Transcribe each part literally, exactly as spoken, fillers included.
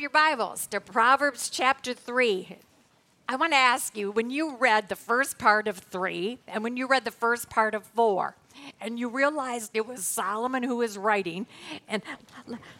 up your Bibles to Proverbs chapter three. I want to ask you, when you read the first part of three, and when you read the first part of four, and you realized it was Solomon who was writing, and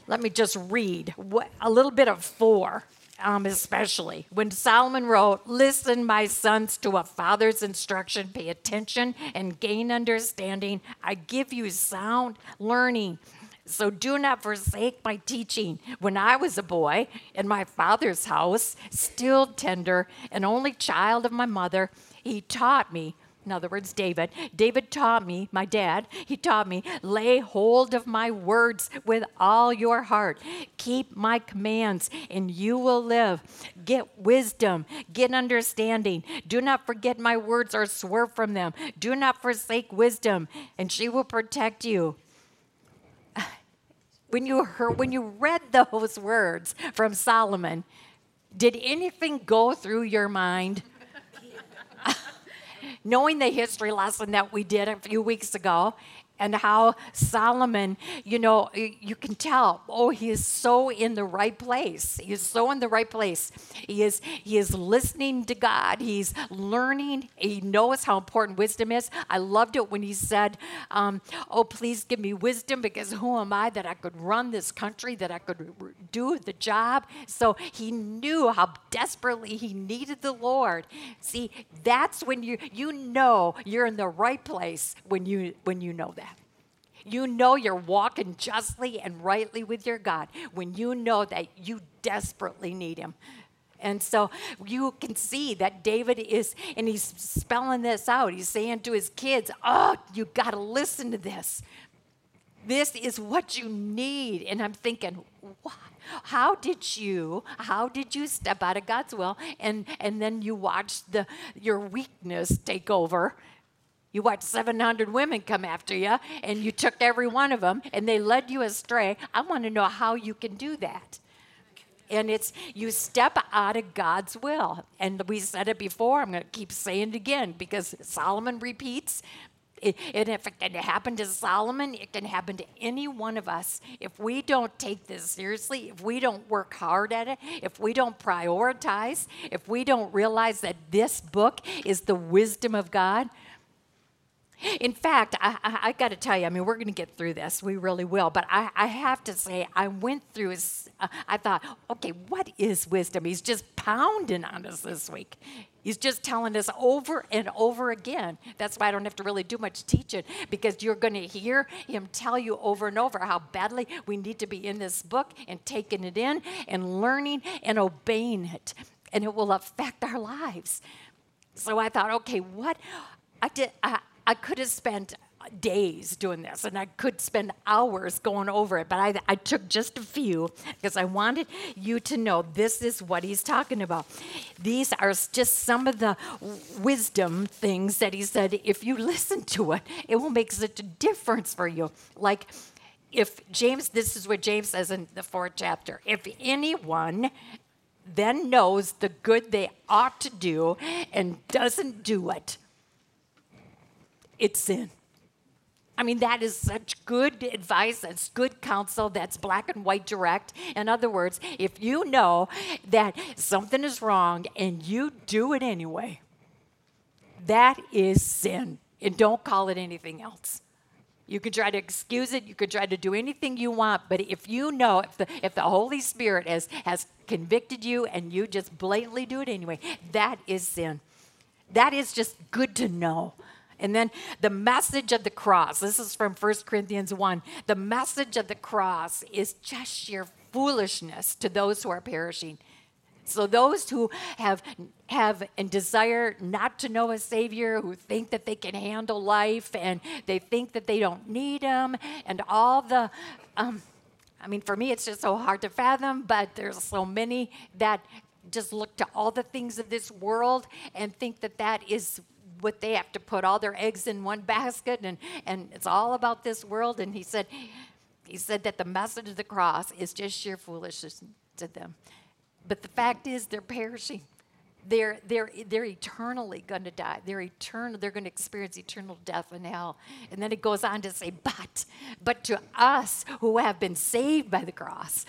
let me just read what, a little bit of four, um, especially. When Solomon wrote, "Listen, my sons, to a father's instruction. Pay attention and gain understanding. I give you sound learning. So do not forsake my teaching. When I was a boy in my father's house, still tender, an only child of my mother, he taught me," in other words, David, David taught me, my dad, he taught me, "lay hold of my words with all your heart. Keep my commands and you will live. Get wisdom, get understanding. Do not forget my words or swerve from them. Do not forsake wisdom, and she will protect you." When you heard, when you read those words from Solomon, did anything go through your mind? Knowing the history lesson that we did a few weeks ago and how Solomon, you know, you can tell, oh, he is so in the right place. He is so in the right place. He is, he is listening to God. He's learning. He knows how important wisdom is. I loved it when he said, um, oh, please give me wisdom, because who am I that I could run this country, that I could do the job? So he knew how desperately he needed the Lord. See, that's when you, you know you're in the right place, when you, when you know that. You know you're walking justly and rightly with your God when you know that you desperately need him. And so you can see that David is, and he's spelling this out. He's saying to his kids, oh, you got to listen to this. This is what you need. And I'm thinking, what? How did you, how did you step out of God's will? And, and then you watch the, your weakness take over. You watched seven hundred women come after you, and you took every one of them, and they led you astray. I want to know how you can do that. And it's, you step out of God's will. And we said it before. I'm going to keep saying it again, because Solomon repeats. And if it can happen to Solomon, it can happen to any one of us. If we don't take this seriously, if we don't work hard at it, if we don't prioritize, if we don't realize that this book is the wisdom of God. In fact, I, I, I got to tell you, I mean, we're going to get through this. We really will. But I, I have to say, I went through, uh, I thought, okay, what is wisdom? He's just pounding on us this week. He's just telling us over and over again. That's why I don't have to really do much teaching, because you're going to hear him tell you over and over how badly we need to be in this book and taking it in and learning and obeying it. And it will affect our lives. So I thought, okay, what? I did. I, I could have spent days doing this, and I could spend hours going over it, but I, I took just a few, because I wanted you to know this is what he's talking about. These are just some of the wisdom things that he said, if you listen to it, it will make such a difference for you. Like if James, this is what James says in the fourth chapter, if anyone then knows the good they ought to do and doesn't do it, it's sin. I mean, that is such good advice. That's good counsel. That's black and white direct. In other words, if you know that something is wrong and you do it anyway, that is sin. And don't call it anything else. You can try to excuse it. You can try to do anything you want. But if you know, if the, if the Holy Spirit has, has convicted you and you just blatantly do it anyway, that is sin. That is just good to know. And then the message of the cross. This is from First Corinthians one. The message of the cross is just sheer foolishness to those who are perishing. So those who have have and desire not to know a Savior, who think that they can handle life, and they think that they don't need him, and all the, um, I mean, for me, it's just so hard to fathom, but there's so many that just look to all the things of this world and think that that is what they have to put all their eggs in one basket, and, and it's all about this world. And he said, he said that the message of the cross is just sheer foolishness to them. But the fact is, they're perishing. They're they're they're eternally going to die. They're eternal. They're going to experience eternal death in hell. And then it goes on to say, but but to us who have been saved by the cross,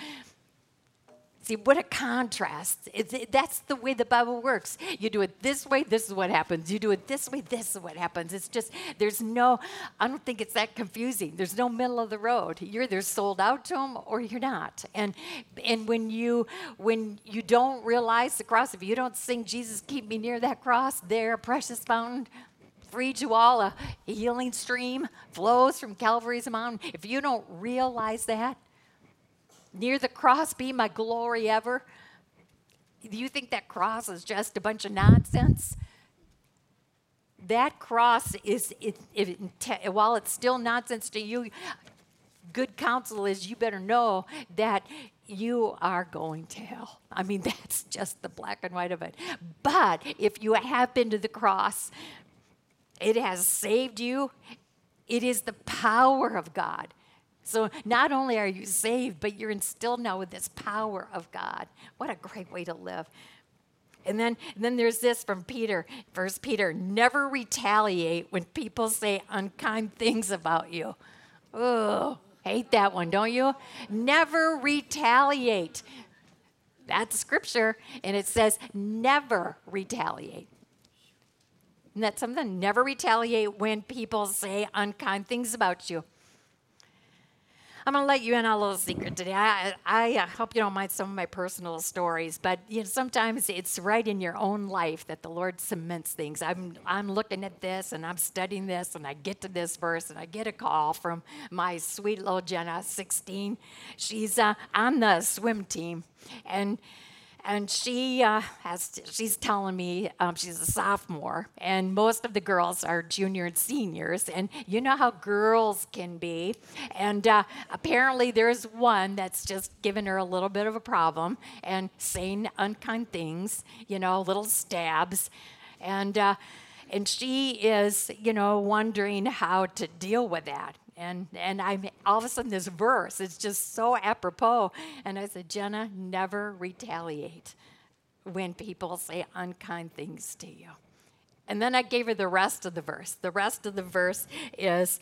See, what a contrast. It, that's the way the Bible works. You do it this way, this is what happens. You do it this way, this is what happens. It's just, there's no, I don't think it's that confusing. There's no middle of the road. You're either sold out to him or you're not. And and when you when you don't realize the cross, if you don't sing, Jesus, keep me near that cross, there, precious fountain, free to all, a healing stream flows from Calvary's mountain. If you don't realize that, near the cross be my glory ever. Do you think that cross is just a bunch of nonsense? That cross is, it, it, it, while it's still nonsense to you, good counsel is you better know that you are going to hell. I mean, that's just the black and white of it. But if you have been to the cross, it has saved you. It is the power of God. So not only are you saved, but you're instilled now with this power of God. What a great way to live. And then, and then there's this from Peter, First Peter, never retaliate when people say unkind things about you. Oh, hate that one, don't you? Never retaliate. That's scripture, and it says never retaliate. Isn't that something? Never retaliate when people say unkind things about you. I'm going to let you in on a little secret today. I, I hope you don't mind some of my personal stories, but you know, sometimes it's right in your own life that the Lord cements things. I'm I'm looking at this, and I'm studying this, and I get to this verse, and I get a call from my sweet little Jenna, sixteen. She's uh, on the swim team, and and she uh, has she's telling me um, she's a sophomore, and most of the girls are junior and seniors, and you know how girls can be, and uh, apparently there's one that's just giving her a little bit of a problem and saying unkind things, you know, little stabs, and uh, and she is, you know, wondering how to deal with that. And and I'm all of a sudden this verse, it's just so apropos. And I said, Jenna, never retaliate when people say unkind things to you. And then I gave her the rest of the verse. The rest of the verse is,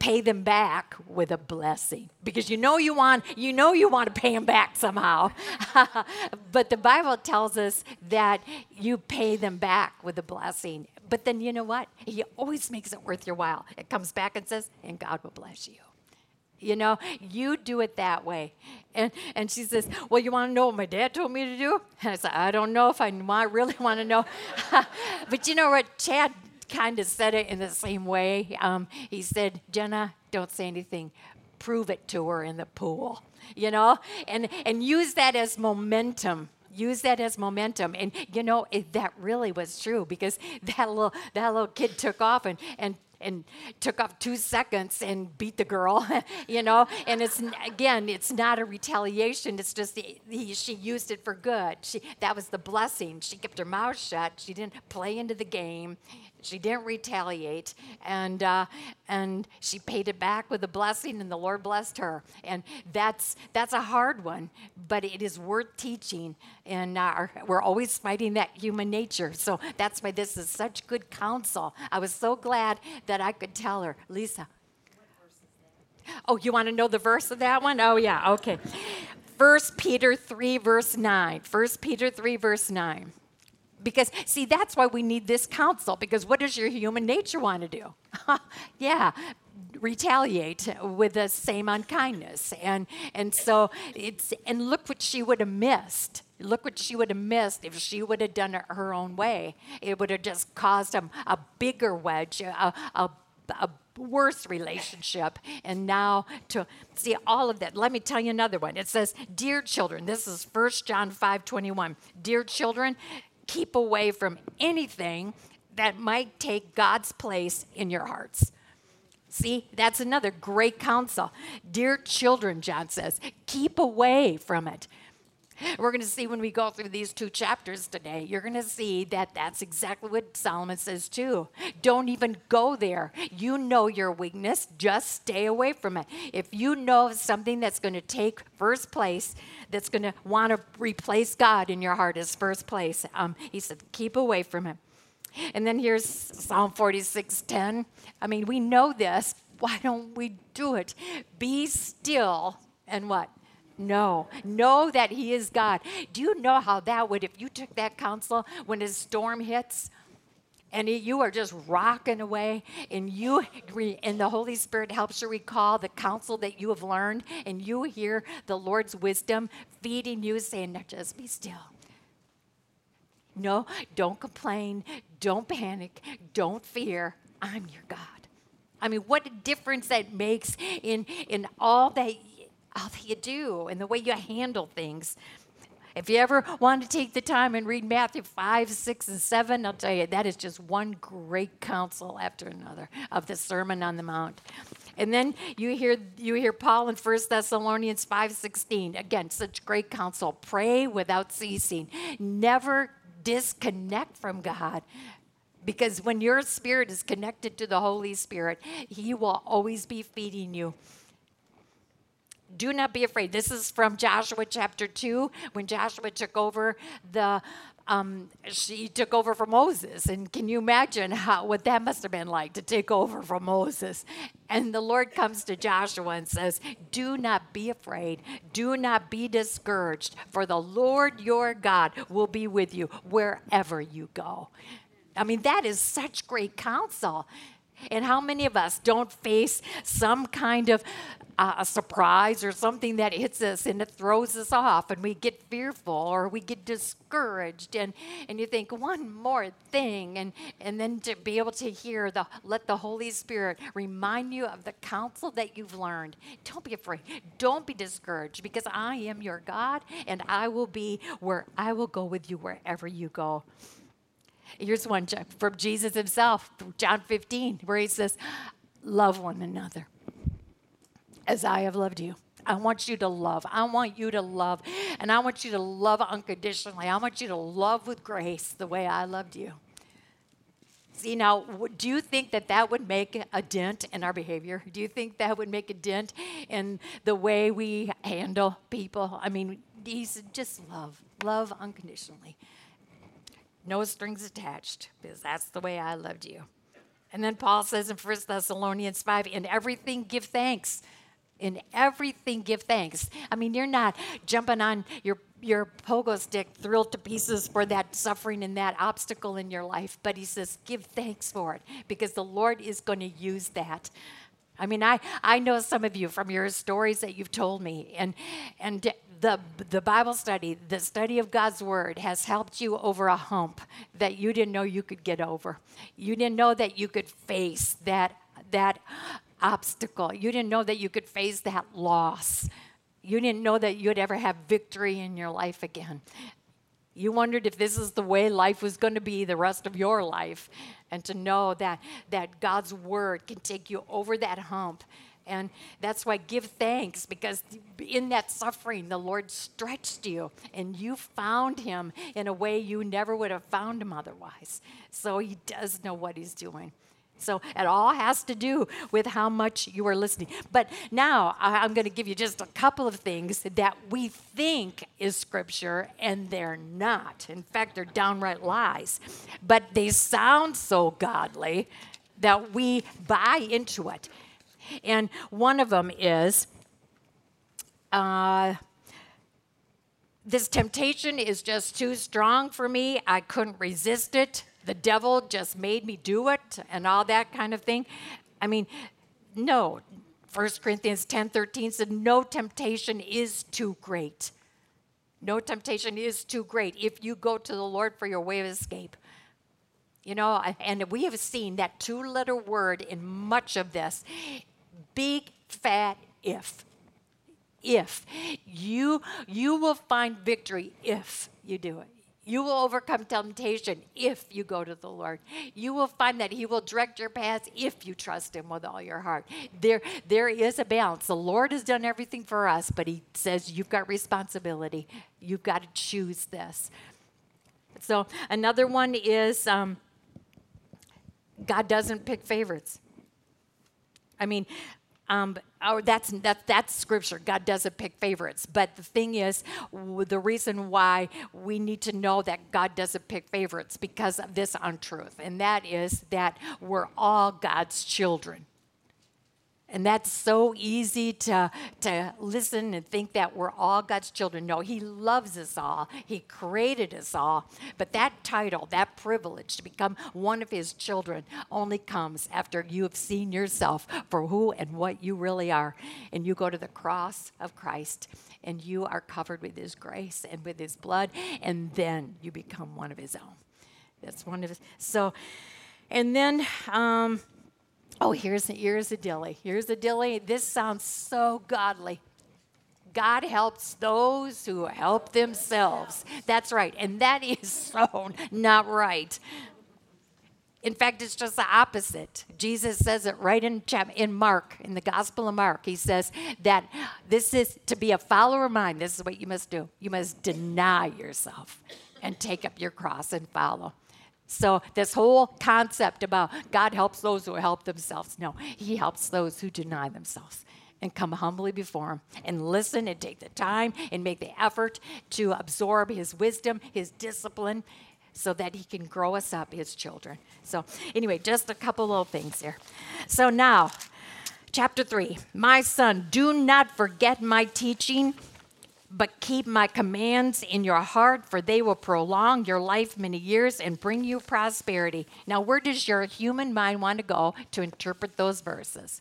pay them back with a blessing, because you know you want you know you want to pay them back somehow. But the Bible tells us that you pay them back with a blessing. But then you know what? He always makes it worth your while. It comes back and says, and God will bless you. You know, you do it that way. And and she says, well, you want to know what my dad told me to do? And I said, I don't know if I want, really want to know. But you know what? Chad kind of said it in the same way. Um, he said, Jenna, don't say anything. Prove it to her in the pool. You know, and and use that as momentum. Use that as momentum. And, you know, it, that really was true, because that little that little kid took off and, and, and took off two seconds and beat the girl, you know. And, it's again, it's not a retaliation. It's just he, he, she used it for good. She, that was the blessing. She kept her mouth shut. She didn't play into the game. She didn't retaliate. And uh, and she paid it back with a blessing, and the Lord blessed her. And that's that's a hard one, but it is worth teaching. And our, we're always fighting that human nature. So that's why this is such good counsel. I was so glad that I could tell her. Lisa. What verse is that? Oh, you want to know the verse of that one? Oh, yeah, okay. First Peter three, verse nine. First Peter three, verse nine. Because, see, that's why we need this counsel, because what does your human nature want to do? Yeah, retaliate with the same unkindness. And and so it's, and look what she would have missed. Look what she would have missed if she would have done it her own way. It would have just caused a, a bigger wedge, a, a, a worse relationship. And now to see all of that, let me tell you another one. It says, dear children, this is First John five twenty-one. Dear children, keep away from anything that might take God's place in your hearts. See, that's another great counsel. Dear children, John says, keep away from it. We're going to see when we go through these two chapters today, you're going to see that that's exactly what Solomon says too. Don't even go there. You know your weakness. Just stay away from it. If you know something that's going to take first place, that's going to want to replace God in your heart as first place, um, he said, keep away from it. And then here's Psalm forty-six ten. I mean, we know this. Why don't we do it? Be still and what? No. Know that he is God. Do you know how that would, if you took that counsel when a storm hits and you are just rocking away and you and the Holy Spirit helps you recall the counsel that you have learned and you hear the Lord's wisdom feeding you, saying, now just be still. No, don't complain. Don't panic. Don't fear. I'm your God. I mean, what a difference that makes in, in all that all that you do and the way you handle things. If you ever want to take the time and read Matthew five, six, and seven, I'll tell you, that is just one great counsel after another of the Sermon on the Mount. And then you hear you hear Paul in First Thessalonians five sixteen. Again, such great counsel. Pray without ceasing. Never disconnect from God. Because when your spirit is connected to the Holy Spirit, he will always be feeding you. Do not be afraid. This is from Joshua chapter two, when Joshua took over the, um, she took over from Moses. And can you imagine how what that must have been like to take over from Moses? And the Lord comes to Joshua and says, do not be afraid. Do not be discouraged, for the Lord your God will be with you wherever you go. I mean, that is such great counsel. And how many of us don't face some kind of uh, a surprise or something that hits us and it throws us off and we get fearful or we get discouraged and, and you think one more thing and, and then to be able to hear, the let the Holy Spirit remind you of the counsel that you've learned. Don't be afraid. Don't be discouraged because I am your God and I will be where I will go with you wherever you go. Here's one from Jesus himself, John fifteen, where he says, love one another as I have loved you. I want you to love. I want you to love. And I want you to love unconditionally. I want you to love with grace the way I loved you. See, now, do you think that that would make a dent in our behavior? Do you think that would make a dent in the way we handle people? I mean, he said, just love. Love unconditionally. No strings attached, because that's the way I loved you. And then Paul says in First Thessalonians five, in everything give thanks. In everything give thanks. I mean, you're not jumping on your, your pogo stick, thrilled to pieces for that suffering and that obstacle in your life. But he says, give thanks for it, because the Lord is going to use that. I mean, I, I know some of you from your stories that you've told me, and and the the Bible study, the study of God's Word has helped you over a hump that you didn't know you could get over. You didn't know that you could face that that obstacle. You didn't know that you could face that loss. You didn't know that you'd ever have victory in your life again. You wondered if this is the way life was going to be the rest of your life. And to know that that God's Word can take you over that hump. And that's why give thanks, because in that suffering, the Lord stretched you. And you found him in a way you never would have found him otherwise. So he does know what he's doing. So it all has to do with how much you are listening. But now I'm going to give you just a couple of things that we think is Scripture, and they're not. In fact, they're downright lies. But they sound so godly that we buy into it. And one of them is uh, this temptation is just too strong for me. I couldn't resist it. The devil just made me do it, and all that kind of thing. I mean, no. First Corinthians ten thirteen said, no temptation is too great. No temptation is too great if you go to the Lord for your way of escape. You know, and we have seen that two-letter word in much of this. Big, fat if. If. You, you will find victory if you do it. You will overcome temptation if you go to the Lord. You will find that he will direct your paths if you trust him with all your heart. There, there is a balance. The Lord has done everything for us, but he says you've got responsibility. You've got to choose this. So another one is um, God doesn't pick favorites. I mean... Um, our, that's, that, that's Scripture. God doesn't pick favorites. But the thing is, w- the reason why we need to know that God doesn't pick favorites because of this untruth, and that is that we're all God's children. And that's so easy to, to listen and think that we're all God's children. No, he loves us all. He created us all. But that title, that privilege to become one of his children only comes after you have seen yourself for who and what you really are. And you go to the cross of Christ, and you are covered with his grace and with his blood, and then you become one of his own. That's one of his. So, and then... Um, Oh, here's, here's a dilly. Here's a dilly. This sounds so godly. God helps those who help themselves. That's right. And that is so not right. In fact, it's just the opposite. Jesus says it right in in Mark, in the Gospel of Mark. He says that this is, to be a follower of mine, this is what you must do. You must deny yourself and take up your cross and follow. So this whole concept about God helps those who help themselves. No, he helps those who deny themselves and come humbly before him and listen and take the time and make the effort to absorb his wisdom, his discipline, so that he can grow us up, his children. So anyway, just a couple little things here. So now, chapter three. My son, do not forget my teaching, but keep my commands in your heart, for they will prolong your life many years and bring you prosperity. Now, where does your human mind want to go to interpret those verses?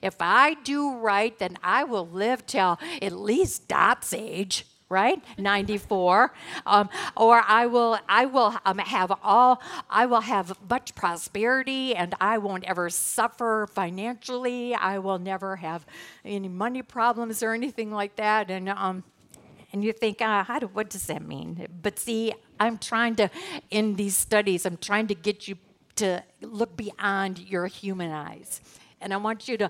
If I do right, then I will live till at least Dot's age, right? ninety-four. Um, or I will, I will um, have all, I will have much prosperity, and I won't ever suffer financially. I will never have any money problems or anything like that. And um, and you think, uh, how do, what does that mean? But see, I'm trying to, in these studies, I'm trying to get you to look beyond your human eyes, and I want you to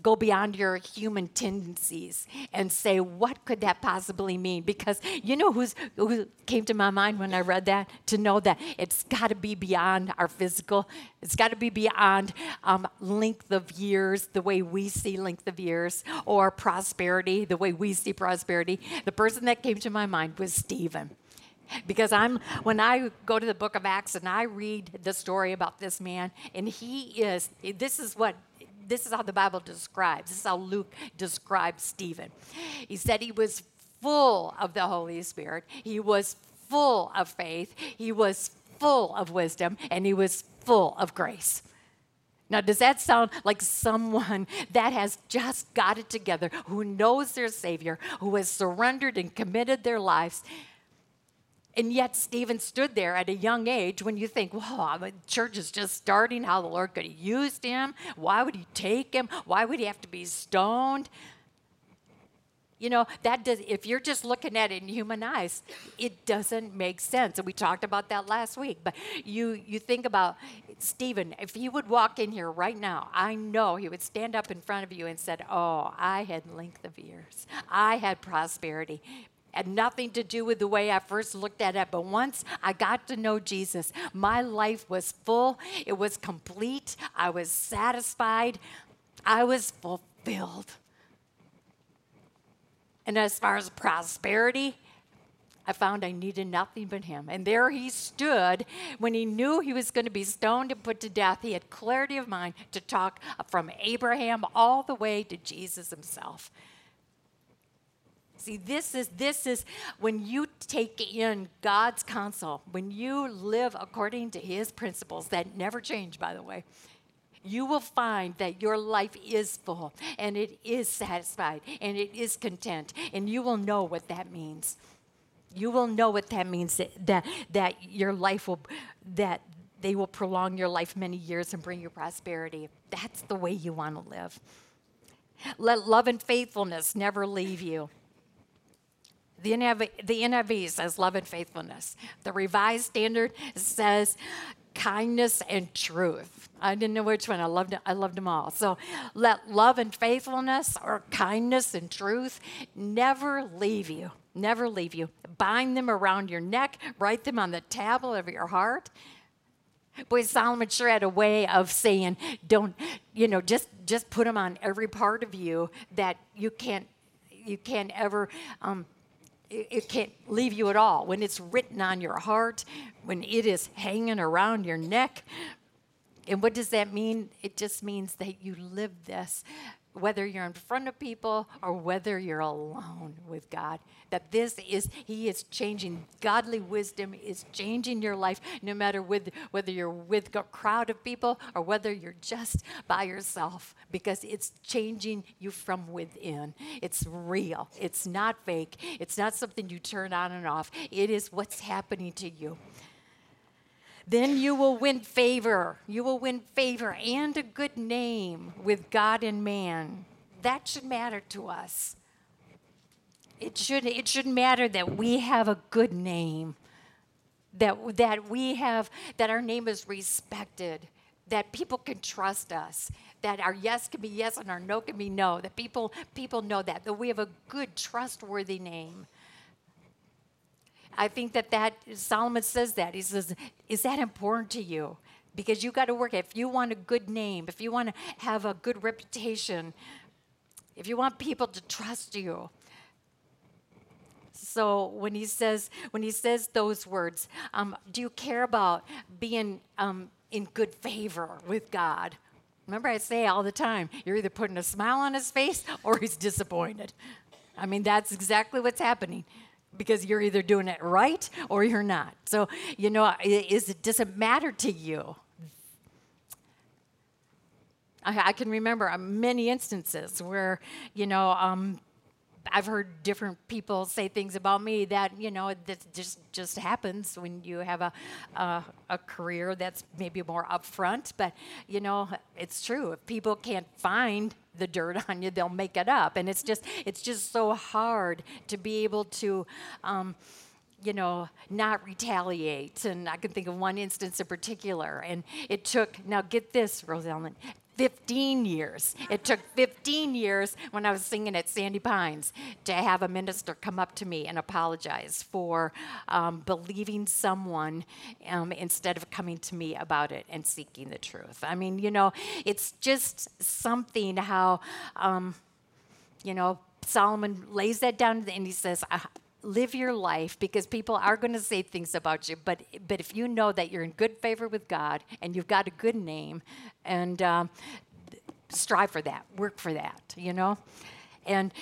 go beyond your human tendencies and say, what could that possibly mean? Because you know who's, who came to my mind when I read that? To know that it's got to be beyond our physical. It's got to be beyond um, length of years, the way we see length of years, or prosperity, the way we see prosperity. The person that came to my mind was Stephen. Because I'm when I go to the book of Acts and I read the story about this man, and he is, this is what This is how the Bible describes. This is how Luke describes Stephen. He said he was full of the Holy Spirit. He was full of faith. He was full of wisdom. And he was full of grace. Now, does that sound like someone that has just got it together, who knows their Savior, who has surrendered and committed their lives? And yet Stephen stood there at a young age when you think, wow, the church is just starting, how the Lord could have used him. Why would he take him? Why would he have to be stoned? You know, that does, if you're just looking at it in human eyes, it doesn't make sense. And we talked about that last week. But you, you think about Stephen, if he would walk in here right now, I know he would stand up in front of you and said, oh, I had length of years. I had prosperity. Had nothing to do with the way I first looked at it. But once I got to know Jesus, my life was full. It was complete. I was satisfied. I was fulfilled. And as far as prosperity, I found I needed nothing but him. And there he stood when he knew he was going to be stoned and put to death. He had clarity of mind to talk from Abraham all the way to Jesus himself. See, this is this is when you take in God's counsel, when you live according to his principles that never change, by the way, you will find that your life is full, and it is satisfied, and it is content, and you will know what that means. You will know what that means, that that, that your life will, that they will prolong your life many years and bring you prosperity. That's the way you want to live. Let love and faithfulness never leave you. The N I V says love and faithfulness. The Revised Standard says kindness and truth. I didn't know which one. I loved, I loved them all. So let love and faithfulness, or kindness and truth, never leave you. Never leave you. Bind them around your neck. Write them on the tablet of your heart. Boy, Solomon sure had a way of saying, don't, you know, just, just put them on every part of you that you can't, you can't ever... Um, It can't leave you at all. When it's written on your heart, when it is hanging around your neck, And what does that mean? It just means that you live this, whether you're in front of people or whether you're alone with God. That this is, he is changing. Godly wisdom is changing your life, no matter with, whether you're with a crowd of people or whether you're just by yourself, because it's changing you from within. It's real. It's not fake. It's not something you turn on and off. It is what's happening to you. Then you will win favor. You will win favor and a good name with God and man. That should matter to us. It should, it should matter that we have a good name, that, that we have, that our name is respected, that people can trust us, that our yes can be yes and our no can be no, that people, people know that, that we have a good, trustworthy name. I think that, that Solomon says that. He says, is that important to you? Because you got to work. If you want a good name, if you want to have a good reputation, if you want people to trust you. So when he says when he says those words, um, do you care about being um, in good favor with God? Remember, I say all the time, you're either putting a smile on his face or he's disappointed. I mean, that's exactly what's happening. Because you're either doing it right or you're not. So, you know, it, it doesn't matter to you. I, I can remember many instances where, you know, um, I've heard different people say things about me that, you know, that just, just happens when you have a, a a career that's maybe more upfront. But, you know, it's true. If people can't find the dirt on you, they'll make it up. And it's just it's just so hard to be able to, um, you know, not retaliate. And I can think of one instance in particular. And it took, now get this, Rosalind, fifteen years. It took fifteen years when I was singing at Sandy Pines to have a minister come up to me and apologize for um, believing someone um, instead of coming to me about it and seeking the truth. I mean, you know, it's just something how, um, you know, Solomon lays that down and he says, I- live your life, because people are going to say things about you. But but if you know that you're in good favor with God and you've got a good name, and um, strive for that, work for that, you know. And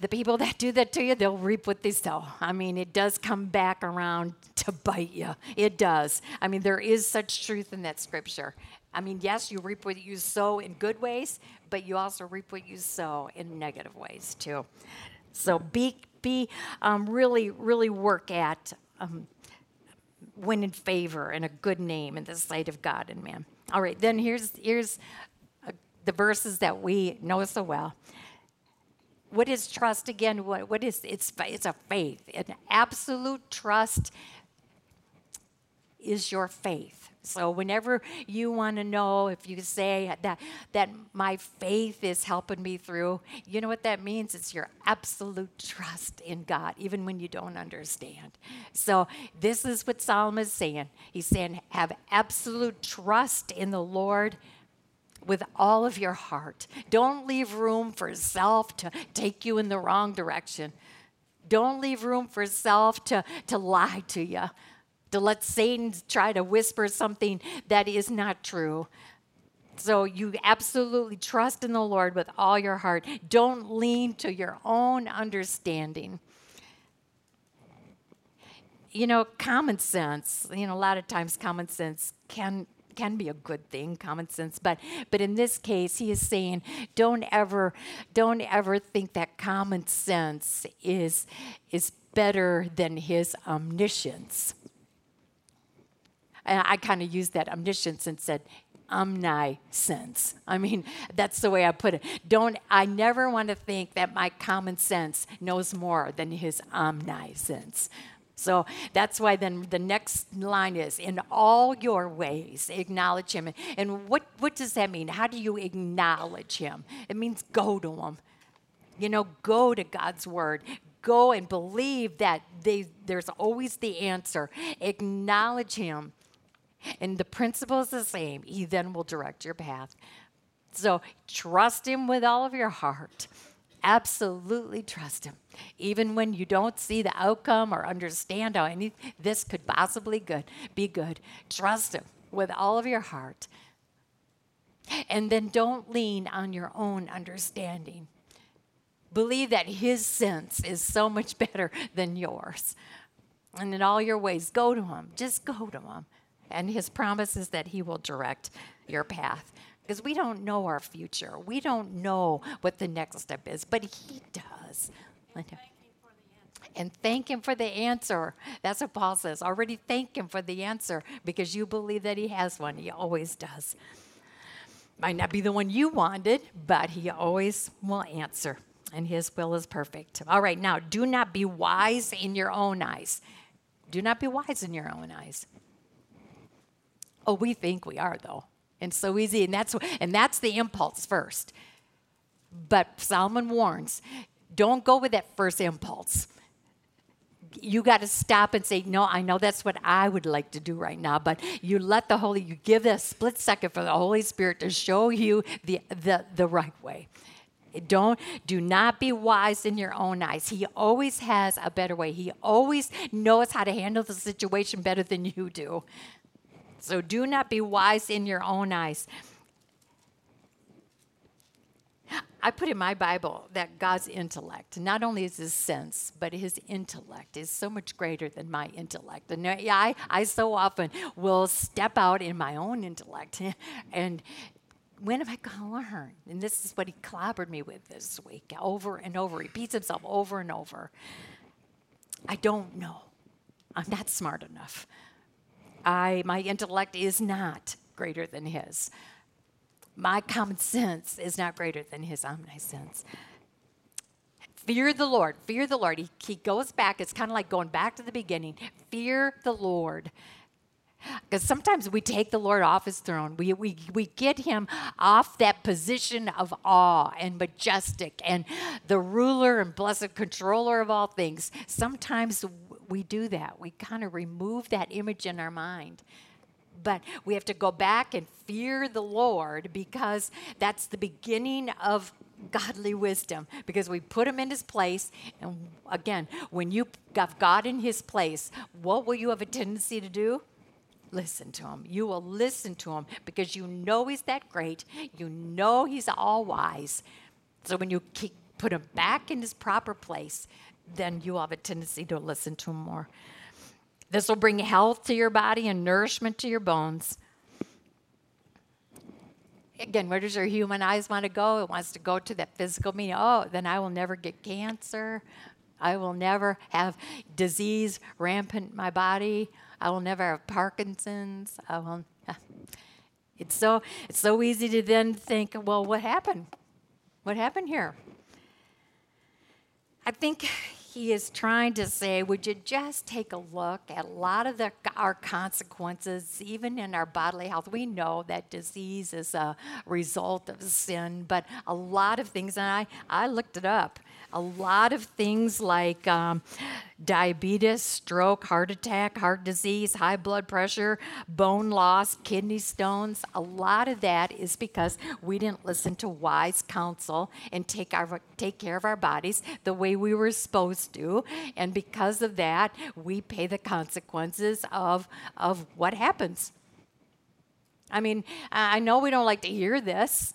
the people that do that to you, they'll reap what they sow. I mean, it does come back around to bite you. It does. I mean, there is such truth in that scripture. I mean, yes, you reap what you sow in good ways, but you also reap what you sow in negative ways too. So be be um, really, really work at um, winning favor and a good name in the sight of God and man. All right, then here's here's uh, the verses that we know so well. What is trust again? What what is it's it's a faith, an absolute trust is your faith. So whenever you want to know, if you say that that my faith is helping me through, you know what that means? It's your absolute trust in God, even when you don't understand. So this is what Solomon is saying. He's saying, have absolute trust in the Lord with all of your heart. Don't leave room for self to take you in the wrong direction. Don't leave room for self to, to lie to you. To let Satan try to whisper something that is not true. So you absolutely trust in the Lord with all your heart. Don't lean to your own understanding. You know, common sense, you know, a lot of times common sense can can be a good thing, common sense, but but in this case he is saying don't ever don't ever think that common sense is is better than his omniscience. And I kind of used that omniscience and said, omniscience. I mean, that's the way I put it. Don't, I never want to think that my common sense knows more than his omniscience. So that's why then the next line is, in all your ways, acknowledge him. And what, what does that mean? How do you acknowledge him? It means go to him. You know, go to God's word. Go and believe that they, there's always the answer. Acknowledge him. And the principle is the same. He then will direct your path. So trust him with all of your heart. Absolutely trust him. Even when you don't see the outcome or understand how any this could possibly good be good, trust him with all of your heart. And then don't lean on your own understanding. Believe that his sense is so much better than yours. And in all your ways, go to him. Just go to him. And his promise is that he will direct your path. Because we don't know our future. We don't know what the next step is. But he does. And thank him for the answer. And thank him for the answer. That's what Paul says. Already thank him for the answer. Because you believe that he has one. He always does. Might not be the one you wanted, but he always will answer. And his will is perfect. All right, now, do not be wise in your own eyes. Do not be wise in your own eyes. Oh, we think we are, though. And so easy. And that's and that's the impulse first. But Solomon warns, don't go with that first impulse. You got to stop and say, no, I know that's what I would like to do right now. But you let the Holy, you give that split second for the Holy Spirit to show you the the, the right way. Don't, do not be wise in your own eyes. He always has a better way. He always knows how to handle the situation better than you do. So do not be wise in your own eyes. I put in my Bible that God's intellect, not only is his sense, but his intellect is so much greater than my intellect. And I, I so often will step out in my own intellect and when am I going to learn? And this is what he clobbered me with this week, over and over. He beats himself over and over. I don't know. I'm not smart enough. I, my intellect is not greater than his. My common sense is not greater than his omniscience. Fear the Lord. Fear the Lord. He, he goes back. It's kind of like going back to the beginning. Fear the Lord. Because sometimes we take the Lord off his throne. We, we we get him off that position of awe and majestic and the ruler and blessed controller of all things. Sometimes we do that. We kind of remove that image in our mind. But we have to go back and fear the Lord because that's the beginning of godly wisdom, because we put him in his place. And again, when you have God in his place, what will you have a tendency to do? Listen to him. You will listen to him because you know he's that great. You know he's all wise. So when you keep, put him back in his proper place, then you have a tendency to listen to him more. This will bring health to your body and nourishment to your bones. Again, where does your human eyes want to go? It wants to go to that physical meaning. Oh, then I will never get cancer. I will never have disease rampant in my body. I will never have Parkinson's. I will. It's so it's so easy to then think, well, what happened? What happened here? I think he is trying to say, would you just take a look at a lot of the, our consequences, even in our bodily health. We know that disease is a result of sin, but a lot of things, and I, I looked it up, a lot of things like um, diabetes, stroke, heart attack, heart disease, high blood pressure, bone loss, kidney stones, a lot of that is because we didn't listen to wise counsel and take our take care of our bodies the way we were supposed to. And because of that, we pay the consequences of, of what happens. I mean, I know we don't like to hear this.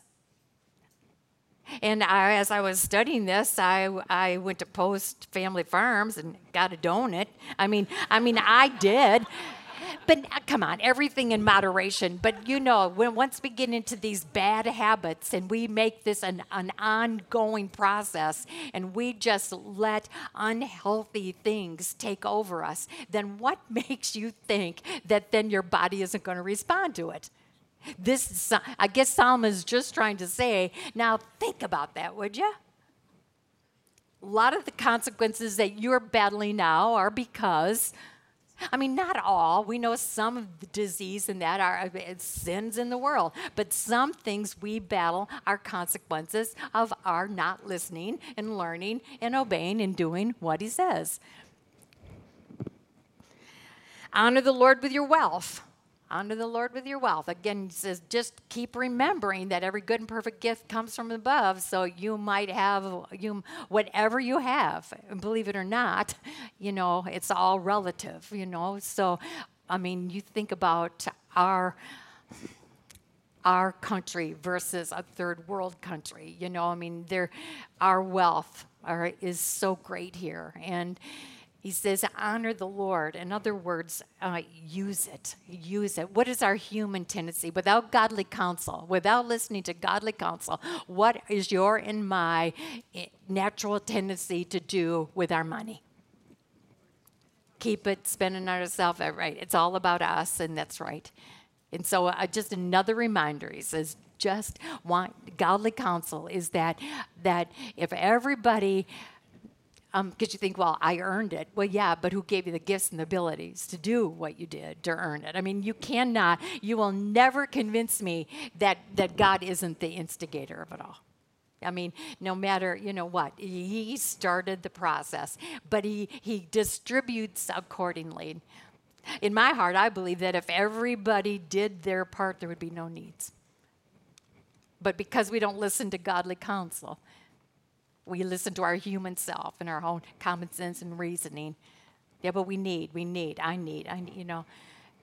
And I, as I was studying this, I, I went to Post Family Farms and got a donut. I mean, I mean, I did. But come on, everything in moderation. But you know, when once we get into these bad habits and we make this an, an ongoing process and we just let unhealthy things take over us, then what makes you think that then your body isn't going to respond to it? This, I guess Solomon is just trying to say, now think about that, would you? A lot of the consequences that you're battling now are because, I mean, not all. We know some of the disease and that are sins in the world. But some things we battle are consequences of our not listening and learning and obeying and doing what he says. Honor the Lord with your wealth. Honor the Lord with your wealth. Again, he says, just keep remembering that every good and perfect gift comes from above. So you might have you whatever you have, and believe it or not, you know, it's all relative, you know. So, I mean, you think about our our country versus a third world country. You know, I mean, there, our wealth our, is so great here. And he says, honor the Lord. In other words, uh, use it. Use it. What is our human tendency? Without godly counsel, without listening to godly counsel, what is your and my natural tendency to do with our money? Keep it, spending ourselves, right? It's all about us, and that's right. And so uh, just another reminder, he says, just want godly counsel is that that if everybody, because um, you think, well, I earned it. Well, yeah, but who gave you the gifts and the abilities to do what you did to earn it? I mean, you cannot, you will never convince me that, that God isn't the instigator of it all. I mean, no matter, you know what, he started the process, but he, he distributes accordingly. In my heart, I believe that if everybody did their part, there would be no needs. But because we don't listen to godly counsel, we listen to our human self and our own common sense and reasoning. Yeah, but we need, we need, I need, I need, you know.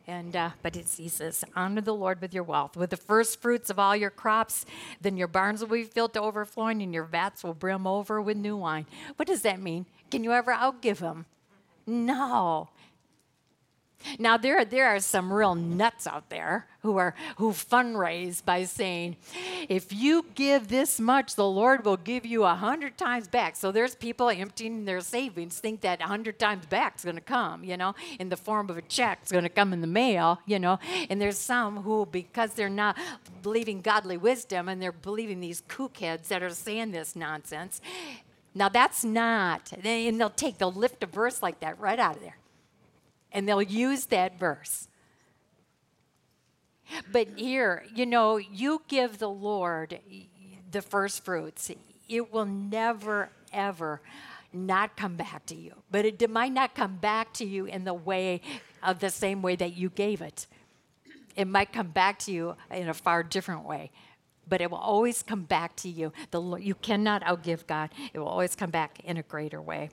And uh, but it's, he says, honor the Lord with your wealth, with the first fruits of all your crops. Then your barns will be filled to overflowing, and your vats will brim over with new wine. What does that mean? Can you ever outgive him? No. Now, there, there are some real nuts out there who are who fundraise by saying, if you give this much, the Lord will give you a hundred times back. So there's people emptying their savings, think that a hundred times back is going to come, you know, in the form of a check. It's going to come in the mail, you know. And there's some who, because they're not believing godly wisdom and they're believing these kookheads that are saying this nonsense. Now, that's not, and they'll take, they'll lift a verse like that right out of there. And they'll use that verse. But here, you know, you give the Lord the first fruits. It will never, ever not come back to you. But it might not come back to you in the way of the same way that you gave it. It might come back to you in a far different way. But it will always come back to you. The, you cannot outgive God. It will always come back in a greater way.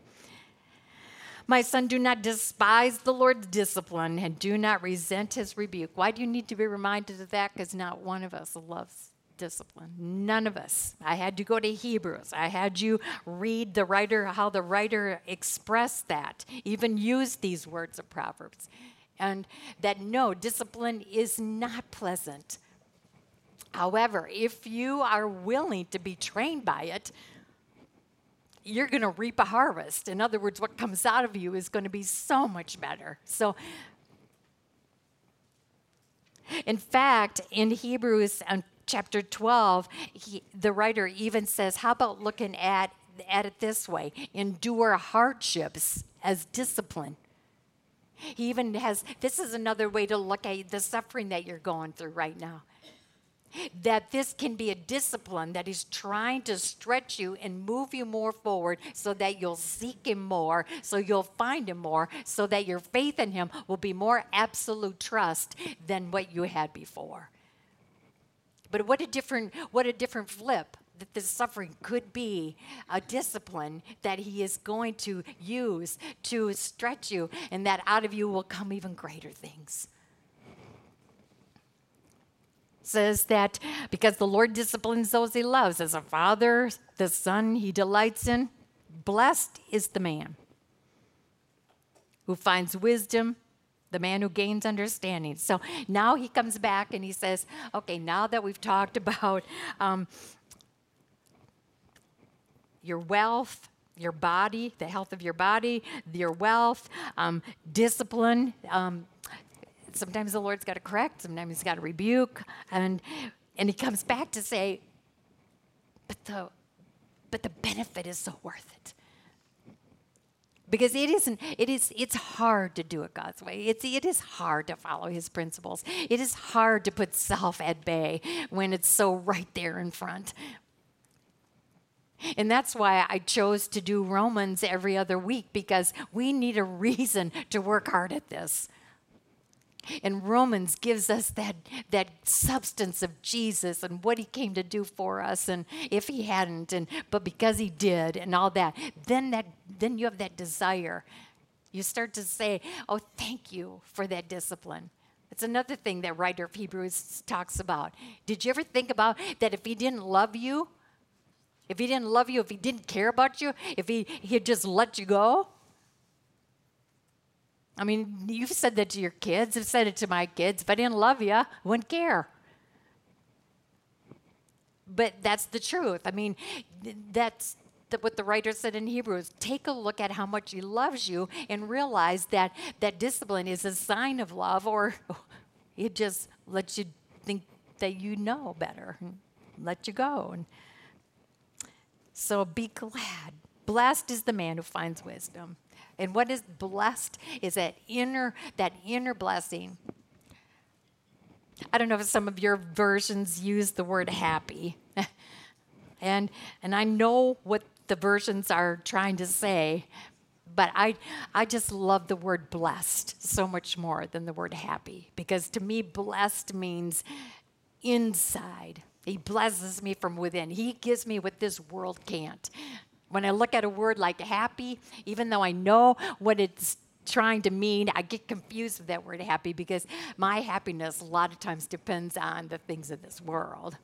My son, do not despise the Lord's discipline and do not resent his rebuke. Why do you need to be reminded of that? Because not one of us loves discipline. None of us. I had to go to Hebrews. I had you read the writer, how the writer expressed that, even used these words of Proverbs. And that no, discipline is not pleasant. However, if you are willing to be trained by it, you're going to reap a harvest. In other words, what comes out of you is going to be so much better. So, in fact, in Hebrews um, chapter twelve, he, the writer even says, how about looking at, at it this way? Endure hardships as discipline. He even has, this is another way to look at the suffering that you're going through right now. That this can be a discipline that is trying to stretch you and move you more forward so that you'll seek him more, so you'll find him more, so that your faith in him will be more absolute trust than what you had before. But what a different, what a different flip that this suffering could be, a discipline that he is going to use to stretch you, and that out of you will come even greater things. Says that because the Lord disciplines those he loves, as a father, the son he delights in, blessed is the man who finds wisdom, the man who gains understanding. So now he comes back and he says, okay, now that we've talked about um, your wealth, your body, the health of your body, your wealth, um, discipline, um sometimes the Lord's got to correct, sometimes he's got to rebuke, and and he comes back to say, but the but the benefit is so worth it. Because it isn't, it is, it's hard to do it God's way. It's it is hard to follow his principles. It is hard to put self at bay when it's so right there in front. And that's why I chose to do Romans every other week, because we need a reason to work hard at this. And Romans gives us that that substance of Jesus and what he came to do for us, and if he hadn't, and but because he did, and all that, then that then you have that desire. You start to say, oh, thank you for that discipline. It's another thing that writer of Hebrews talks about. Did you ever think about that if he didn't love you, if he didn't love you, if he didn't care about you, if he, he'd just let you go? I mean, you've said that to your kids. I've said it to my kids. If I didn't love you, I wouldn't care. But that's the truth. I mean, that's the, what the writer said in Hebrews. Take a look at how much he loves you and realize that that discipline is a sign of love, or it just lets you think that you know better, let you go. And so be glad. Blessed is the man who finds wisdom. And what is blessed is that inner, that inner blessing. I don't know if some of your versions use the word happy. and and I know what the versions are trying to say, but I I just love the word blessed so much more than the word happy, because to me blessed means inside. He blesses me from within. He gives me what this world can't. When I look at a word like happy, even though I know what it's trying to mean, I get confused with that word happy, because my happiness a lot of times depends on the things of this world.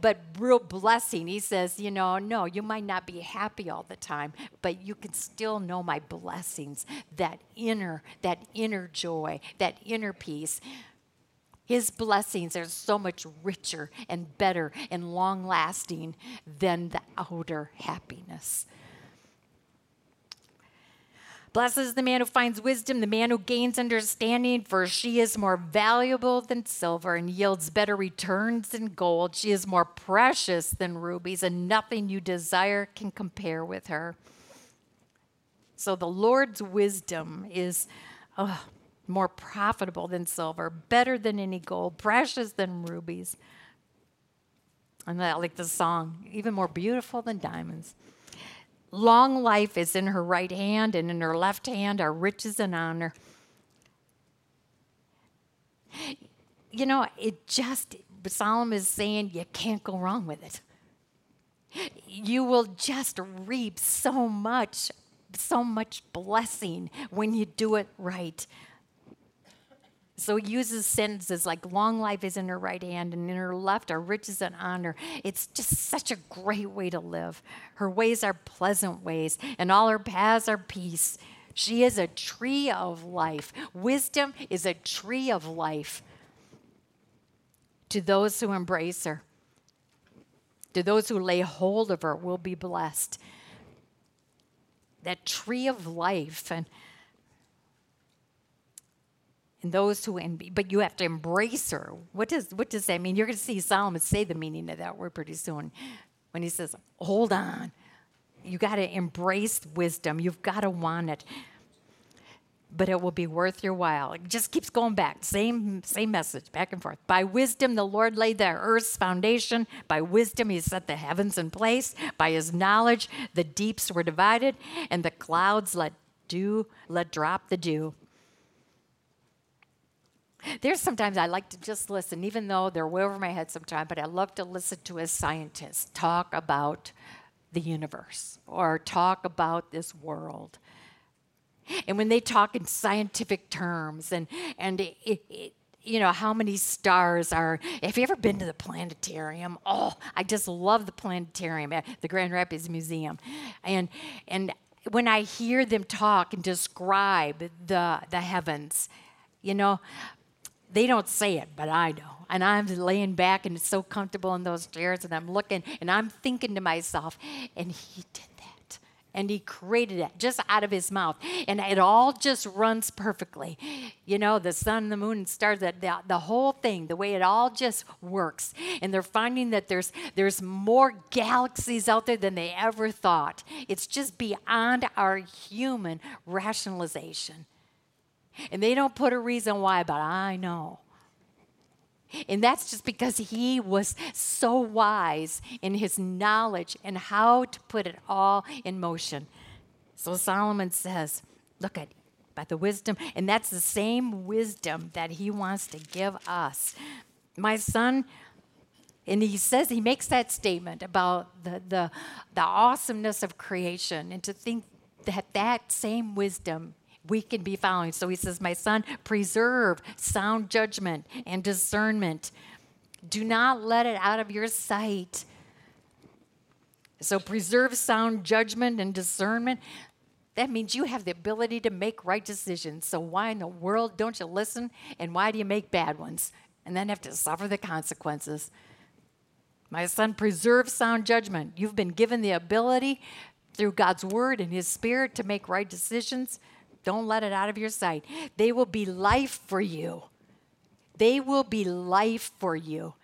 But real blessing, he says, you know, no, you might not be happy all the time, but you can still know my blessings, that inner, that inner joy, that inner peace. His blessings are so much richer and better and long-lasting than the outer happiness. Blessed is the man who finds wisdom, the man who gains understanding, for she is more valuable than silver and yields better returns than gold. She is more precious than rubies, and nothing you desire can compare with her. So the Lord's wisdom is oh, more profitable than silver, better than any gold, precious than rubies. And I like the song, even more beautiful than diamonds. Long life is in her right hand, and in her left hand are riches and honor. You know, it just, Solomon is saying you can't go wrong with it. You will just reap so much, so much blessing when you do it right. So he uses sentences like long life is in her right hand, and in her left are riches and honor. It's just such a great way to live. Her ways are pleasant ways, and all her paths are peace. She is a tree of life. Wisdom is a tree of life to those who embrace her. To those who lay hold of her will be blessed. That tree of life, and And those who, but you have to embrace her. What does what does that mean? You're going to see Solomon say the meaning of that word pretty soon, when he says, "Hold on, you got to embrace wisdom. You've got to want it, but it will be worth your while." It just keeps going back, same same message, back and forth. By wisdom, the Lord laid the earth's foundation. By wisdom, He set the heavens in place. By His knowledge, the deeps were divided, and the clouds let dew let drop the dew. There's sometimes I like to just listen, even though they're way over my head sometimes, but I love to listen to a scientist talk about the universe or talk about this world. And when they talk in scientific terms and, and it, it, it, you know, how many stars are, have you ever been to the planetarium? Oh, I just love the planetarium at the Grand Rapids Museum. And and when I hear them talk and describe the the heavens, you know, they don't say it, but I know. And I'm laying back, and it's so comfortable in those chairs, and I'm looking, and I'm thinking to myself, and he did that. And he created that just out of his mouth. And it all just runs perfectly. You know, the sun, the moon, and stars, the, the, the whole thing, the way it all just works. And they're finding that there's there's more galaxies out there than they ever thought. It's just beyond our human rationalization. And they don't put a reason why, but I know. And that's just because he was so wise in his knowledge and how to put it all in motion. So Solomon says, look at, by the wisdom, and that's the same wisdom that he wants to give us. My son, and he says, he makes that statement about the the, the awesomeness of creation, and to think that that same wisdom we can be following. So he says, my son, preserve sound judgment and discernment. Do not let it out of your sight. So preserve sound judgment and discernment. That means you have the ability to make right decisions. So why in the world don't you listen? And why do you make bad ones? And then have to suffer the consequences. My son, preserve sound judgment. You've been given the ability through God's word and his spirit to make right decisions. Don't let it out of your sight. They will be life for you. They will be life for you.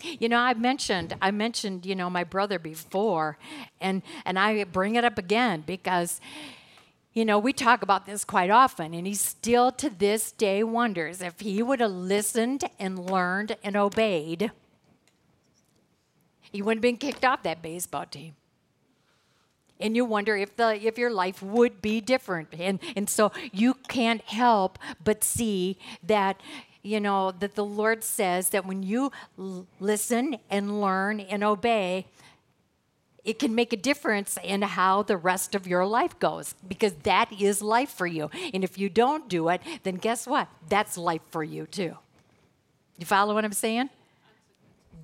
You know, I mentioned, I mentioned, you know, my brother before, and, and I bring it up again because, you know, we talk about this quite often, and he still to this day wonders if he would have listened and learned and obeyed, he wouldn't have been kicked off that baseball team. And you wonder if the if your life would be different. And and so you can't help but see that, you know, that the Lord says that when you l- listen and learn and obey, it can make a difference in how the rest of your life goes, because that is life for you. And if you don't do it, then guess what? That's life for you too. You follow what I'm saying?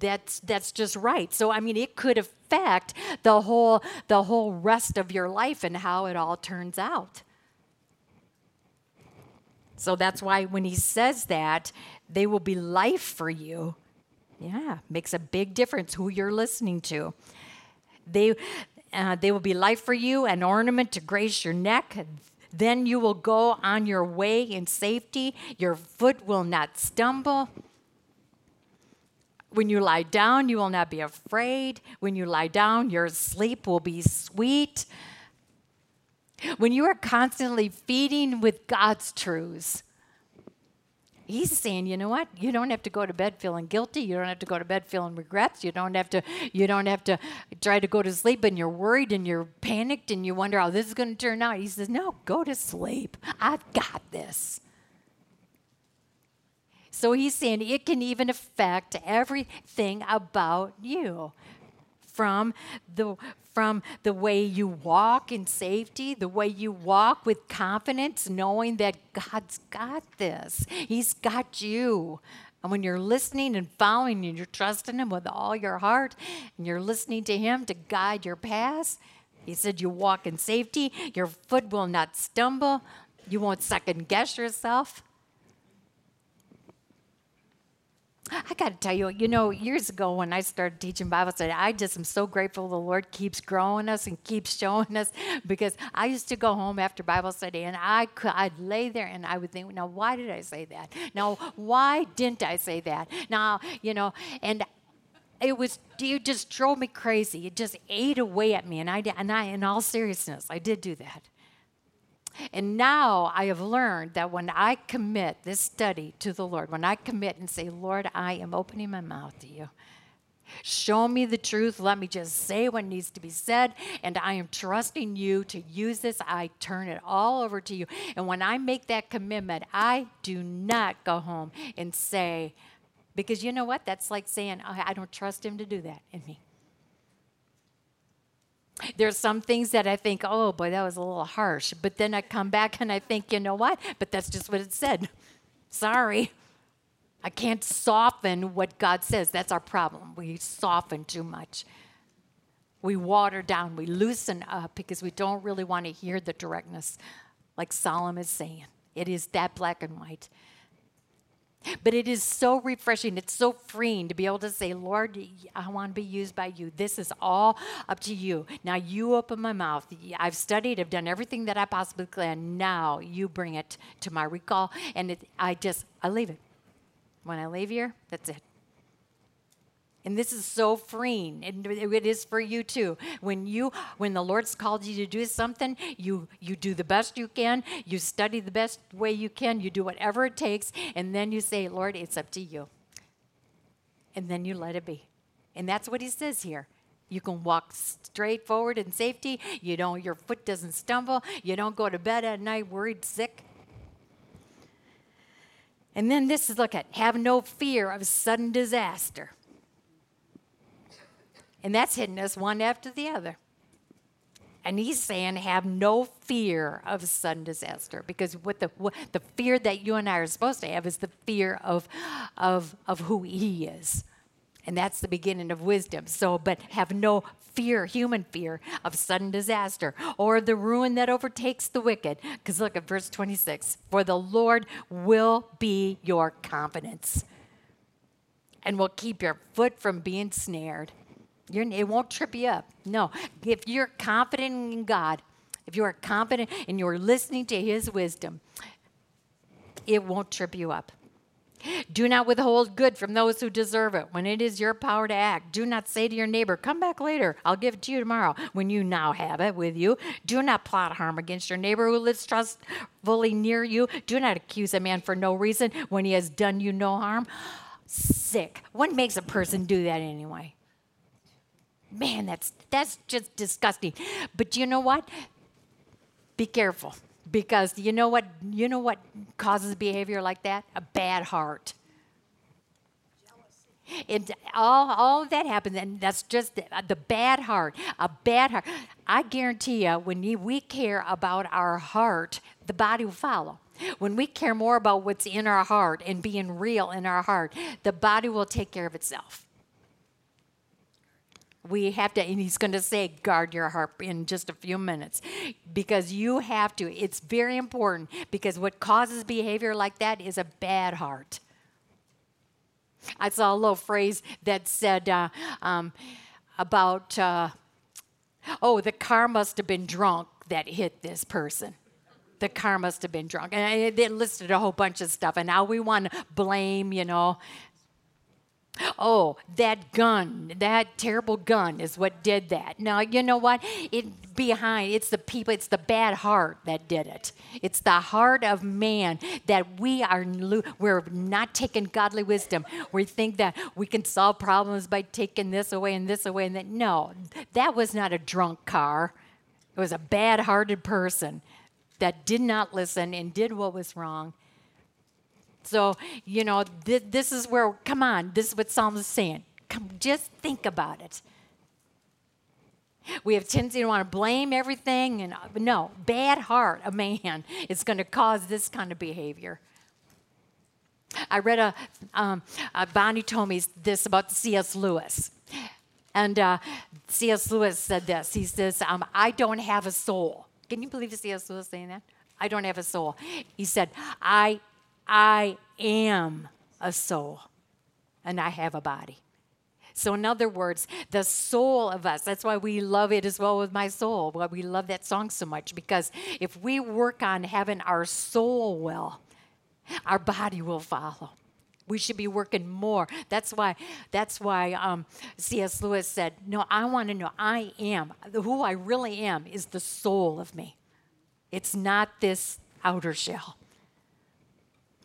That's that's just right. So I mean, it could affect the whole the whole rest of your life and how it all turns out. So that's why when he says that, they will be life for you. Yeah, makes a big difference who you're listening to. They uh, they will be life for you, an ornament to grace your neck. Then you will go on your way in safety. Your foot will not stumble. When you lie down, you will not be afraid. When you lie down, your sleep will be sweet. When you are constantly feeding with God's truths, he's saying, you know what? You don't have to go to bed feeling guilty. You don't have to go to bed feeling regrets. You don't have to, you don't have to try to go to sleep and you're worried and you're panicked and you wonder how this is going to turn out. He says, no, go to sleep. I've got this. So he's saying it can even affect everything about you. From the from the way you walk in safety, the way you walk with confidence, knowing that God's got this. He's got you. And when you're listening and following and you're trusting him with all your heart and you're listening to him to guide your path, he said you walk in safety, your foot will not stumble, you won't second guess yourself. I got to tell you, you know, years ago when I started teaching Bible study, I just am so grateful the Lord keeps growing us and keeps showing us, because I used to go home after Bible study and I could, I'd lay there and I would think, now, why did I say that? Now, why didn't I say that? Now, you know, and it was, it just drove me crazy. It just ate away at me. And I, and I, in all seriousness, I did do that. And now I have learned that when I commit this study to the Lord, when I commit and say, Lord, I am opening my mouth to you. Show me the truth. Let me just say what needs to be said. And I am trusting you to use this. I turn it all over to you. And when I make that commitment, I do not go home and say, because you know what? That's like saying, oh, I don't trust him to do that in me. There's some things that I think, oh, boy, that was a little harsh. But then I come back and I think, you know what? But that's just what it said. Sorry. I can't soften what God says. That's our problem. We soften too much. We water down. We loosen up because we don't really want to hear the directness, like Solomon is saying. It is that black and white. But it is so refreshing. It's so freeing to be able to say, Lord, I want to be used by you. This is all up to you. Now you open my mouth. I've studied. I've done everything that I possibly can. Now you bring it to my recall. And it, I just, I leave it. When I leave here, that's it. And this is so freeing. And it is for you too. When you, when the Lord's called you to do something, you, you do the best you can. You study the best way you can. You do whatever it takes. And then you say, Lord, it's up to you. And then you let it be. And that's what he says here. You can walk straight forward in safety. You don't, your foot doesn't stumble. You don't go to bed at night worried, sick. And then this is, look at, have no fear of sudden disaster. And that's hitting us one after the other. And he's saying have no fear of sudden disaster, because what the what, the fear that you and I are supposed to have is the fear of of of who he is. And that's the beginning of wisdom. So, but have no fear, human fear, of sudden disaster or the ruin that overtakes the wicked. Because look at verse twenty-six. For the Lord will be your confidence and will keep your foot from being snared. You're, it won't trip you up. No. If you're confident in God, if you are confident and you're listening to his wisdom, it won't trip you up. Do not withhold good from those who deserve it when it is your power to act. Do not say to your neighbor, come back later, I'll give it to you tomorrow, when you now have it with you. Do not plot harm against your neighbor who lives trustfully near you. Do not accuse a man for no reason when he has done you no harm. Sick. What makes a person do that anyway? Man, that's that's just disgusting. But you know what? Be careful. Because you know what you know what causes behavior like that? A bad heart. Jealousy. And all all of that happens, and that's just the, the bad heart. A bad heart. I guarantee you, when you, we care about our heart, the body will follow. When we care more about what's in our heart and being real in our heart, the body will take care of itself. We have to, and he's going to say, guard your heart in just a few minutes, because you have to. It's very important, because what causes behavior like that is a bad heart. I saw a little phrase that said uh, um, about, uh, oh, the car must have been drunk that hit this person. The car must have been drunk. And it listed a whole bunch of stuff, and now we want to blame, you know, oh, that gun, that terrible gun is what did that. No, you know what? It behind, it's the people, it's the bad heart that did it. It's the heart of man that we are, we're not taking godly wisdom. We think that we can solve problems by taking this away and this away and that. No, that was not a drunk car. It was a bad-hearted person that did not listen and did what was wrong. So, you know, th- this is where, come on, this is what Psalm is saying. Come, just think about it. We have tendency to want to blame everything. And no, bad heart of man is going to cause this kind of behavior. I read a, um, uh, Bonnie told me this about C S Lewis. And uh, C S Lewis said this. He says, um, I don't have a soul. Can you believe C S Lewis saying that? I don't have a soul. He said, I I am a soul, and I have a body. So in other words, the soul of us, that's why we love It Is Well With My Soul, why we love that song so much, because if we work on having our soul well, our body will follow. We should be working more. That's why That's why um, C S Lewis said, no, I want to know I am. Who I really am is the soul of me. It's not this outer shell.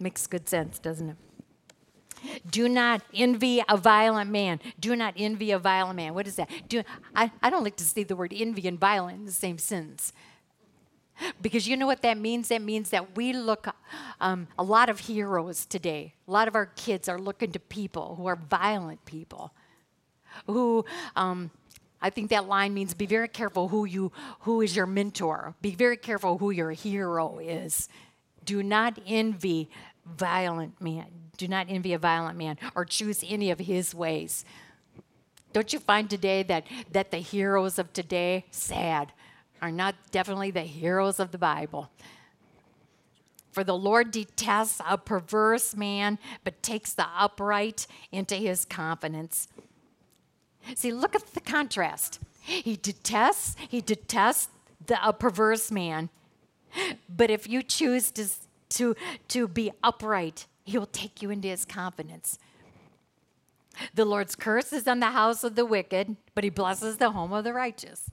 Makes good sense, doesn't it? Do not envy a violent man. Do not envy a violent man. What is that? Do, I, I don't like to see the word envy and violent in the same sentence. Because you know what that means? That means that we look, um, a lot of heroes today, a lot of our kids are looking to people who are violent people. Who, um, I think that line means be very careful who you, who is your mentor. Be very careful who your hero is. Do not envy violent man. Do not envy a violent man or choose any of his ways. Don't you find today that, that the heroes of today, sad, are not definitely the heroes of the Bible? For the Lord detests a perverse man, but takes the upright into his confidence. See, look at the contrast. He detests, he detests the, a perverse man. But if you choose to, to, to be upright, he will take you into his confidence. The Lord's curse is on the house of the wicked, but he blesses the home of the righteous.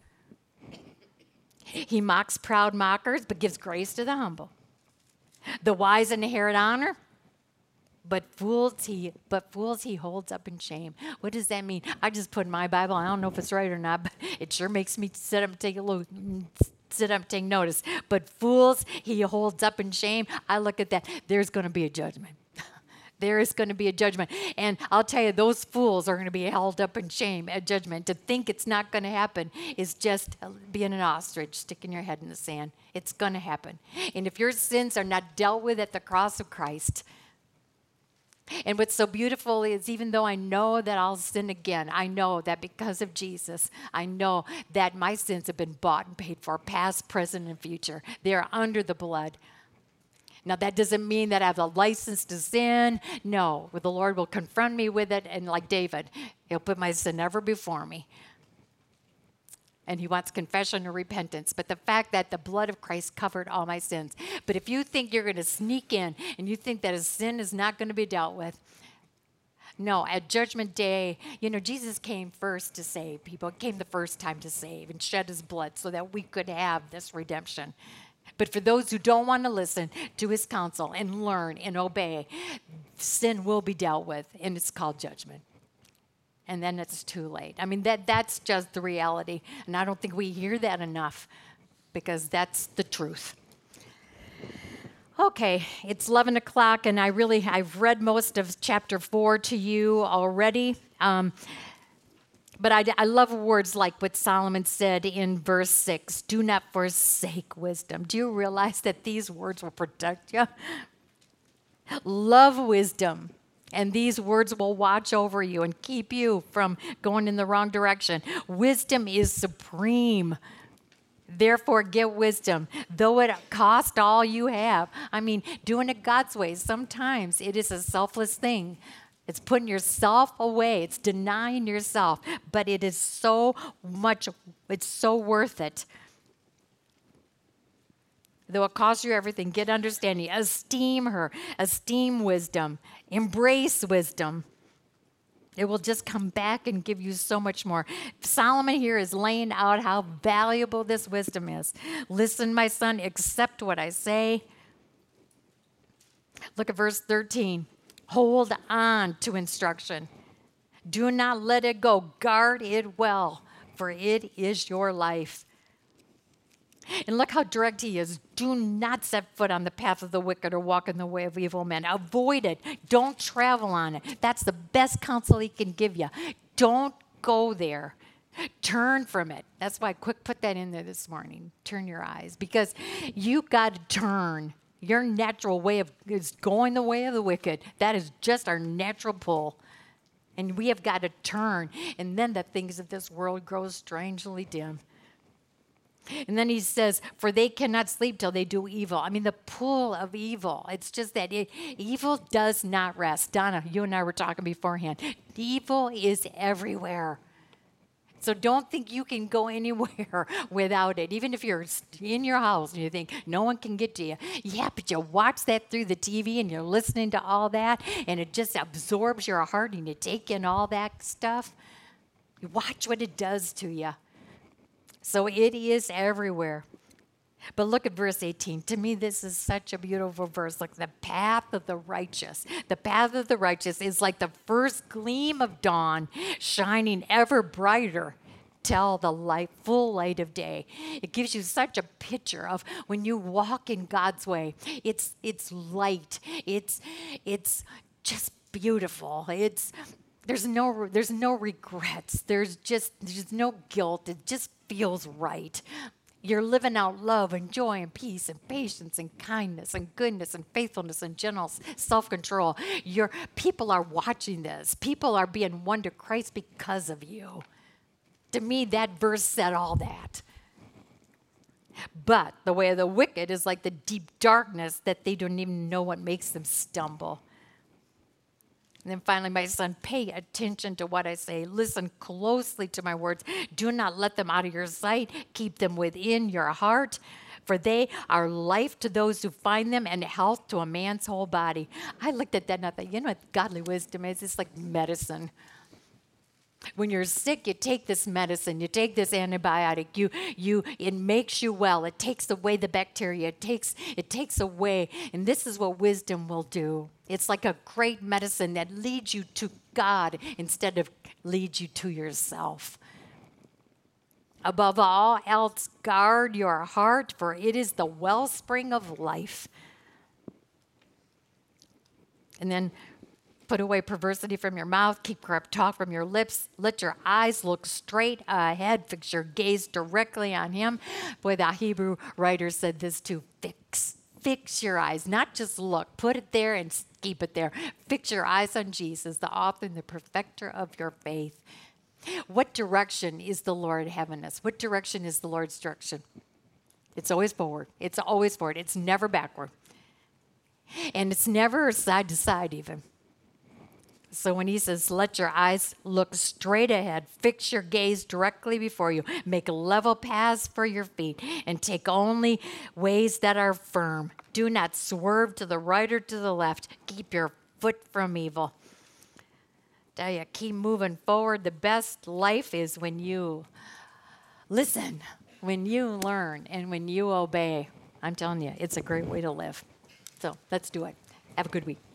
He mocks proud mockers, but gives grace to the humble. The wise inherit honor, but fools he, but fools he holds up in shame. What does that mean? I just put in my Bible. I don't know if it's right or not, but it sure makes me sit up and take a look. Sit up, take notice. But fools, he holds up in shame. I look at that. There's going to be a judgment. there is going to be a judgment. And I'll tell you, those fools are going to be held up in shame at judgment. To think it's not going to happen is just being an ostrich, sticking your head in the sand. It's going to happen. And if your sins are not dealt with at the cross of Christ, and what's so beautiful is, even though I know that I'll sin again, I know that because of Jesus, I know that my sins have been bought and paid for, past, present, and future. They are under the blood. Now, that doesn't mean that I have a license to sin. No, the Lord will confront me with it, and like David, he'll put my sin ever before me. And he wants confession and repentance. But the fact that the blood of Christ covered all my sins. But if you think you're going to sneak in and you think that a sin is not going to be dealt with, no, at Judgment Day, you know, Jesus came first to save people. He came the first time to save and shed his blood so that we could have this redemption. But for those who don't want to listen to his counsel and learn and obey, sin will be dealt with, and it's called judgment. And then it's too late. I mean, that that's just the reality. And I don't think we hear that enough, because that's the truth. Okay, it's eleven o'clock, and I really, I've read most of chapter four to you already. Um, but I, I love words like what Solomon said in verse six, do not forsake wisdom. Do you realize that these words will protect you? Love wisdom. And these words will watch over you and keep you from going in the wrong direction. Wisdom is supreme. Therefore, get wisdom, though it cost all you have. I mean, doing it God's way, sometimes it is a selfless thing. It's putting yourself away. It's denying yourself. But it is so much, it's so worth it. Though it costs you everything, get understanding. Esteem her. Esteem wisdom. Embrace wisdom. It will just come back and give you so much more. Solomon here is laying out how valuable this wisdom is. Listen, my son, accept what I say. Look at verse thirteen. Hold on to instruction. Do not let it go. Guard it well, for it is your life. And look how direct he is. Do not set foot on the path of the wicked or walk in the way of evil men. Avoid it. Don't travel on it. That's the best counsel he can give you. Don't go there. Turn from it. That's why I quick put that in there this morning. Turn your eyes. Because you got to turn. Your natural way of is going the way of the wicked. That is just our natural pull. And we have got to turn. And then the things of this world grow strangely dim. And then he says, for they cannot sleep till they do evil. I mean, the pull of evil. It's just that it, evil does not rest. Donna, you and I were talking beforehand. Evil is everywhere. So don't think you can go anywhere without it. Even if you're in your house and you think no one can get to you. Yeah, but you watch that through the T V and you're listening to all that. And it just absorbs your heart and you take in all that stuff. You watch what it does to you. So it is everywhere. But look at verse eighteen. To me, this is such a beautiful verse. Look, the path of the righteous. The path of the righteous is like the first gleam of dawn, shining ever brighter till the light, full light of day. It gives you such a picture of when you walk in God's way. It's it's light. It's it's just beautiful. It's there's no there's no regrets. There's just there's no guilt. It just feels right. You're living out love and joy and peace and patience and kindness and goodness and faithfulness and gentle self-control. Your people are watching this. People are being won to Christ because of you. To me, that verse said all that. But the way of the wicked is like the deep darkness that they don't even know what makes them stumble. And then finally, my son, pay attention to what I say. Listen closely to my words. Do not let them out of your sight. Keep them within your heart, for they are life to those who find them and health to a man's whole body. I looked at that and I thought, you know what godly wisdom is? It's like medicine. When you're sick, you take this medicine, you take this antibiotic, you you it makes you well. It takes away the bacteria, it takes it takes away, and this is what wisdom will do. It's like a great medicine that leads you to God instead of leads you to yourself. Above all else, guard your heart, for it is the wellspring of life. And then Put away perversity from your mouth. Keep corrupt talk from your lips. Let your eyes look straight ahead. Fix your gaze directly on him. Boy, the Hebrew writer said this too. Fix. Fix your eyes. Not just look. Put it there and keep it there. Fix your eyes on Jesus, the author and the perfecter of your faith. What direction is the Lord having us? What direction is the Lord's direction? It's always forward. It's always forward. It's never backward. And it's never side to side even. So when he says, let your eyes look straight ahead, fix your gaze directly before you, make level paths for your feet, and take only ways that are firm. Do not swerve to the right or to the left. Keep your foot from evil. Tell you, keep moving forward. The best life is when you listen, when you learn, and when you obey. I'm telling you, it's a great way to live. So let's do it. Have a good week.